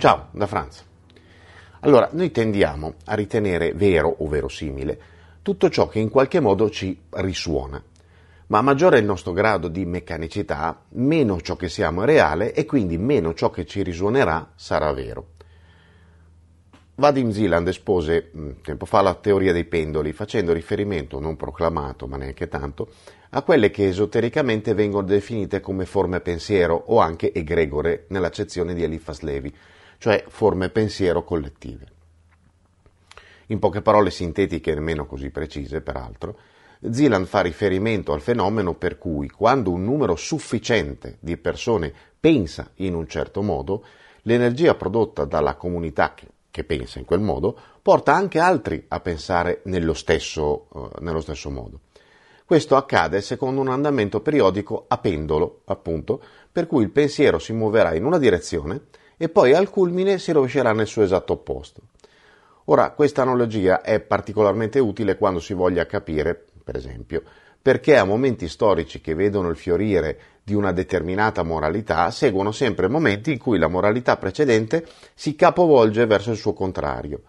Ciao, da Franz. Allora, noi tendiamo a ritenere vero o verosimile tutto ciò che in qualche modo ci risuona, ma maggiore è il nostro grado di meccanicità, meno ciò che siamo è reale e quindi meno ciò che ci risuonerà sarà vero. Vadim Zeland espose tempo fa la teoria dei pendoli, facendo riferimento, non proclamato ma neanche tanto, a quelle che esotericamente vengono definite come forme pensiero o anche egregore nell'accezione di Eliphas Levi, cioè forme pensiero collettive. In poche parole sintetiche, nemmeno così precise peraltro, Zeland fa riferimento al fenomeno per cui quando un numero sufficiente di persone pensa in un certo modo, l'energia prodotta dalla comunità che pensa in quel modo, porta anche altri a pensare nello stesso modo. Questo accade secondo un andamento periodico a pendolo, appunto, per cui il pensiero si muoverà in una direzione e poi al culmine si rovescerà nel suo esatto opposto. Ora, questa analogia è particolarmente utile quando si voglia capire, per esempio, perché a momenti storici che vedono il fiorire di una determinata moralità seguono sempre momenti in cui la moralità precedente si capovolge verso il suo contrario.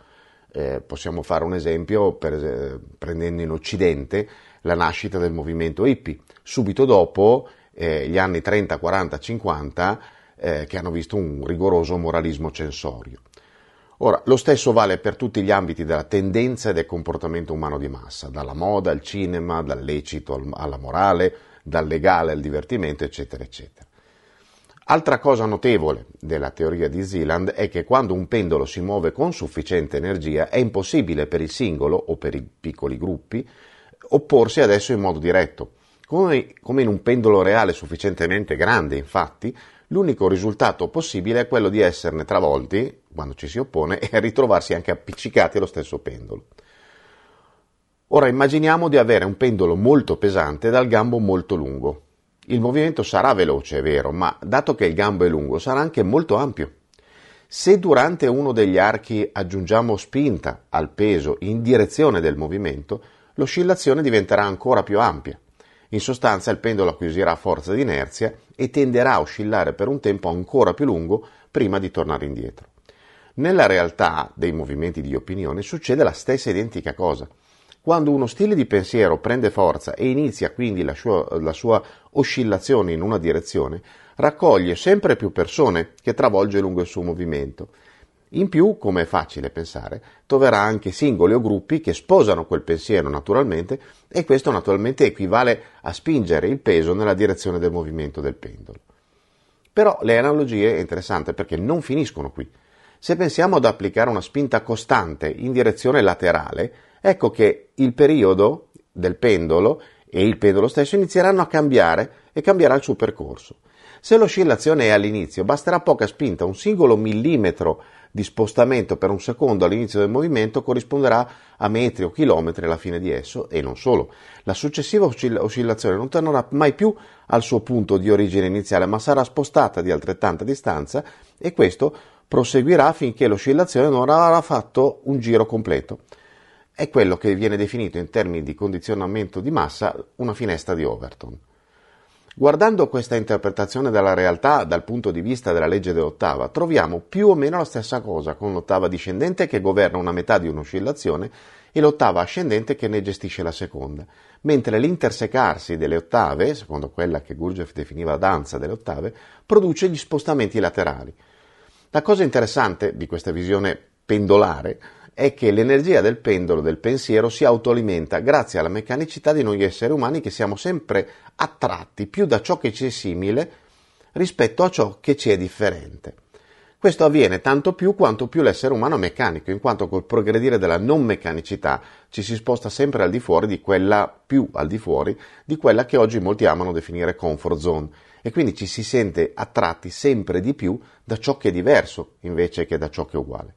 Possiamo fare un esempio prendendo in Occidente la nascita del movimento hippie. Subito dopo gli anni 30, 40, 50 che hanno visto un rigoroso moralismo censorio. Ora, lo stesso vale per tutti gli ambiti della tendenza e del comportamento umano di massa, dalla moda al cinema, dal lecito alla morale, dal legale al divertimento, eccetera, eccetera. Altra cosa notevole della teoria di Zeland è che quando un pendolo si muove con sufficiente energia è impossibile per il singolo o per i piccoli gruppi opporsi ad esso in modo diretto. Come in un pendolo reale sufficientemente grande, infatti, l'unico risultato possibile è quello di esserne travolti, quando ci si oppone, e ritrovarsi anche appiccicati allo stesso pendolo. Ora immaginiamo di avere un pendolo molto pesante dal gambo molto lungo. Il movimento sarà veloce, è vero, ma dato che il gambo è lungo, sarà anche molto ampio. Se durante uno degli archi aggiungiamo spinta al peso in direzione del movimento, l'oscillazione diventerà ancora più ampia. In sostanza il pendolo acquisirà forza di inerzia e tenderà a oscillare per un tempo ancora più lungo prima di tornare indietro. Nella realtà dei movimenti di opinione succede la stessa identica cosa. Quando uno stile di pensiero prende forza e inizia quindi la sua oscillazione in una direzione, raccoglie sempre più persone che travolge lungo il suo movimento. In più, come è facile pensare, troverà anche singoli o gruppi che sposano quel pensiero naturalmente e questo naturalmente equivale a spingere il peso nella direzione del movimento del pendolo. Però le analogie è interessante perché non finiscono qui. Se pensiamo ad applicare una spinta costante in direzione laterale, ecco che il periodo del pendolo e il pendolo stesso inizieranno a cambiare e cambierà il suo percorso. Se l'oscillazione è all'inizio, basterà poca spinta, un singolo millimetro di spostamento per un secondo all'inizio del movimento corrisponderà a metri o chilometri alla fine di esso e non solo. La successiva oscillazione non tornerà mai più al suo punto di origine iniziale, ma sarà spostata di altrettanta distanza e questo proseguirà finché l'oscillazione non avrà fatto un giro completo. È quello che viene definito in termini di condizionamento di massa una finestra di Overton. Guardando questa interpretazione della realtà dal punto di vista della legge dell'ottava, troviamo più o meno la stessa cosa con l'ottava discendente che governa una metà di un'oscillazione e l'ottava ascendente che ne gestisce la seconda, mentre l'intersecarsi delle ottave, secondo quella che Gurdjieff definiva danza delle ottave, produce gli spostamenti laterali. La cosa interessante di questa visione pendolare è che l'energia del pendolo del pensiero si autoalimenta grazie alla meccanicità di noi esseri umani che siamo sempre attratti più da ciò che ci è simile rispetto a ciò che ci è differente. Questo avviene tanto più quanto più l'essere umano è meccanico, in quanto col progredire della non meccanicità ci si sposta sempre al di fuori di quella che oggi molti amano definire comfort zone e quindi ci si sente attratti sempre di più da ciò che è diverso invece che da ciò che è uguale.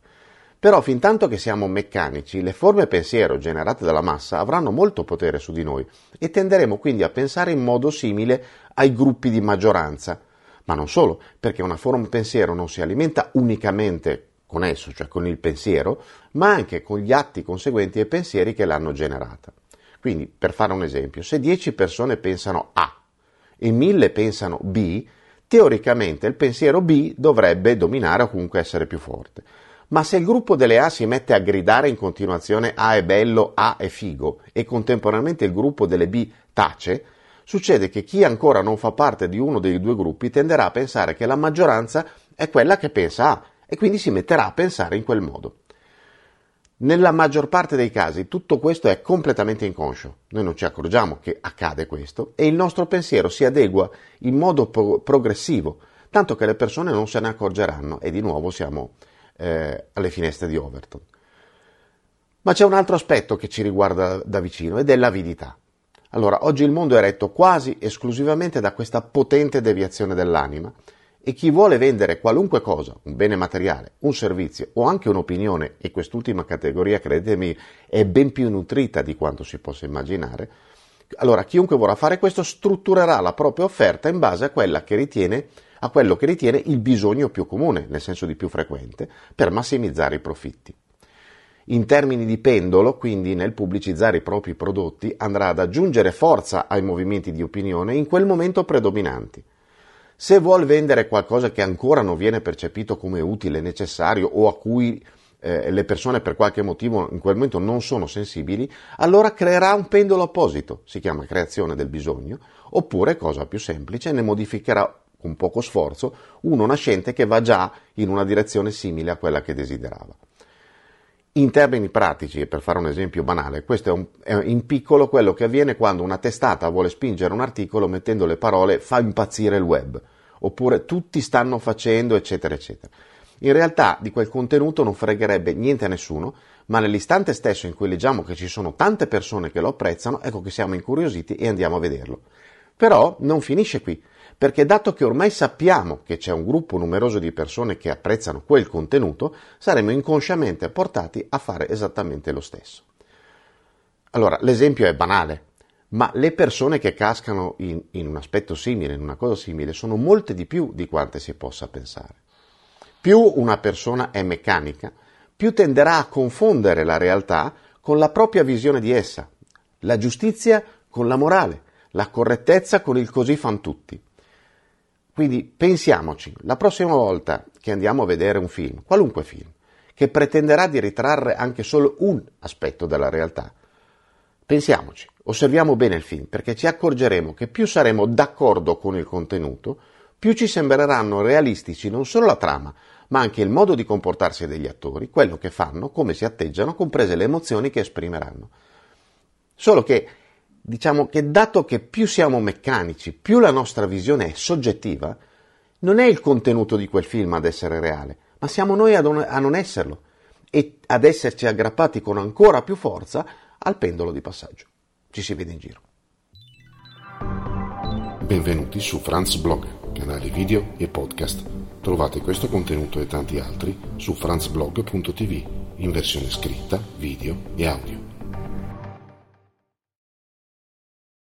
Però fintanto che siamo meccanici, le forme pensiero generate dalla massa avranno molto potere su di noi e tenderemo quindi a pensare in modo simile ai gruppi di maggioranza. Ma non solo, perché una forma pensiero non si alimenta unicamente con esso, cioè con il pensiero, ma anche con gli atti conseguenti ai pensieri che l'hanno generata. Quindi, per fare un esempio, se 10 persone pensano A e 1000 pensano B, teoricamente il pensiero B dovrebbe dominare o comunque essere più forte. Ma se il gruppo delle A si mette a gridare in continuazione A è bello, A è figo, e contemporaneamente il gruppo delle B tace, succede che chi ancora non fa parte di uno dei due gruppi tenderà a pensare che la maggioranza è quella che pensa A, e quindi si metterà a pensare in quel modo. Nella maggior parte dei casi tutto questo è completamente inconscio, noi non ci accorgiamo che accade questo e il nostro pensiero si adegua in modo progressivo, tanto che le persone non se ne accorgeranno e di nuovo siamo alle finestre di Overton. Ma c'è un altro aspetto che ci riguarda da vicino ed è l'avidità. Allora, oggi il mondo è retto quasi esclusivamente da questa potente deviazione dell'anima e chi vuole vendere qualunque cosa, un bene materiale, un servizio o anche un'opinione, e quest'ultima categoria, credetemi, è ben più nutrita di quanto si possa immaginare, allora chiunque vorrà fare questo strutturerà la propria offerta in base a quella che ritiene, a quello che ritiene il bisogno più comune, nel senso di più frequente, per massimizzare i profitti. In termini di pendolo, quindi, nel pubblicizzare i propri prodotti andrà ad aggiungere forza ai movimenti di opinione in quel momento predominanti. Se vuol vendere qualcosa che ancora non viene percepito come utile, necessario o a cui le persone per qualche motivo in quel momento non sono sensibili, allora creerà un pendolo apposito, si chiama creazione del bisogno, oppure, cosa più semplice, ne modificherà con poco sforzo uno nascente che va già in una direzione simile a quella che desiderava. In termini pratici, e per fare un esempio banale, questo è in piccolo quello che avviene quando una testata vuole spingere un articolo mettendo le parole "fa impazzire il web", oppure "tutti stanno facendo", eccetera, eccetera. In realtà di quel contenuto non fregherebbe niente a nessuno, ma nell'istante stesso in cui leggiamo che ci sono tante persone che lo apprezzano, ecco che siamo incuriositi e andiamo a vederlo. Però non finisce qui, perché dato che ormai sappiamo che c'è un gruppo numeroso di persone che apprezzano quel contenuto, saremo inconsciamente portati a fare esattamente lo stesso. Allora, l'esempio è banale, ma le persone che cascano in un aspetto simile, in una cosa simile, sono molte di più di quante si possa pensare. Più una persona è meccanica, più tenderà a confondere la realtà con la propria visione di essa, la giustizia con la morale, la correttezza con il così fan tutti. Quindi pensiamoci, la prossima volta che andiamo a vedere un film, qualunque film, che pretenderà di ritrarre anche solo un aspetto della realtà, pensiamoci, osserviamo bene il film, perché ci accorgeremo che più saremo d'accordo con il contenuto, più ci sembreranno realistici non solo la trama, ma anche il modo di comportarsi degli attori, quello che fanno, come si atteggiano, comprese le emozioni che esprimeranno. Solo che diciamo che dato che più siamo meccanici, più la nostra visione è soggettiva, non è il contenuto di quel film ad essere reale, ma siamo noi a non esserlo e ad esserci aggrappati con ancora più forza al pendolo di passaggio. Ci si vede in giro. Benvenuti su Franz Blog, canale video e podcast. Trovate questo contenuto e tanti altri su franzblog.tv in versione scritta, video e audio.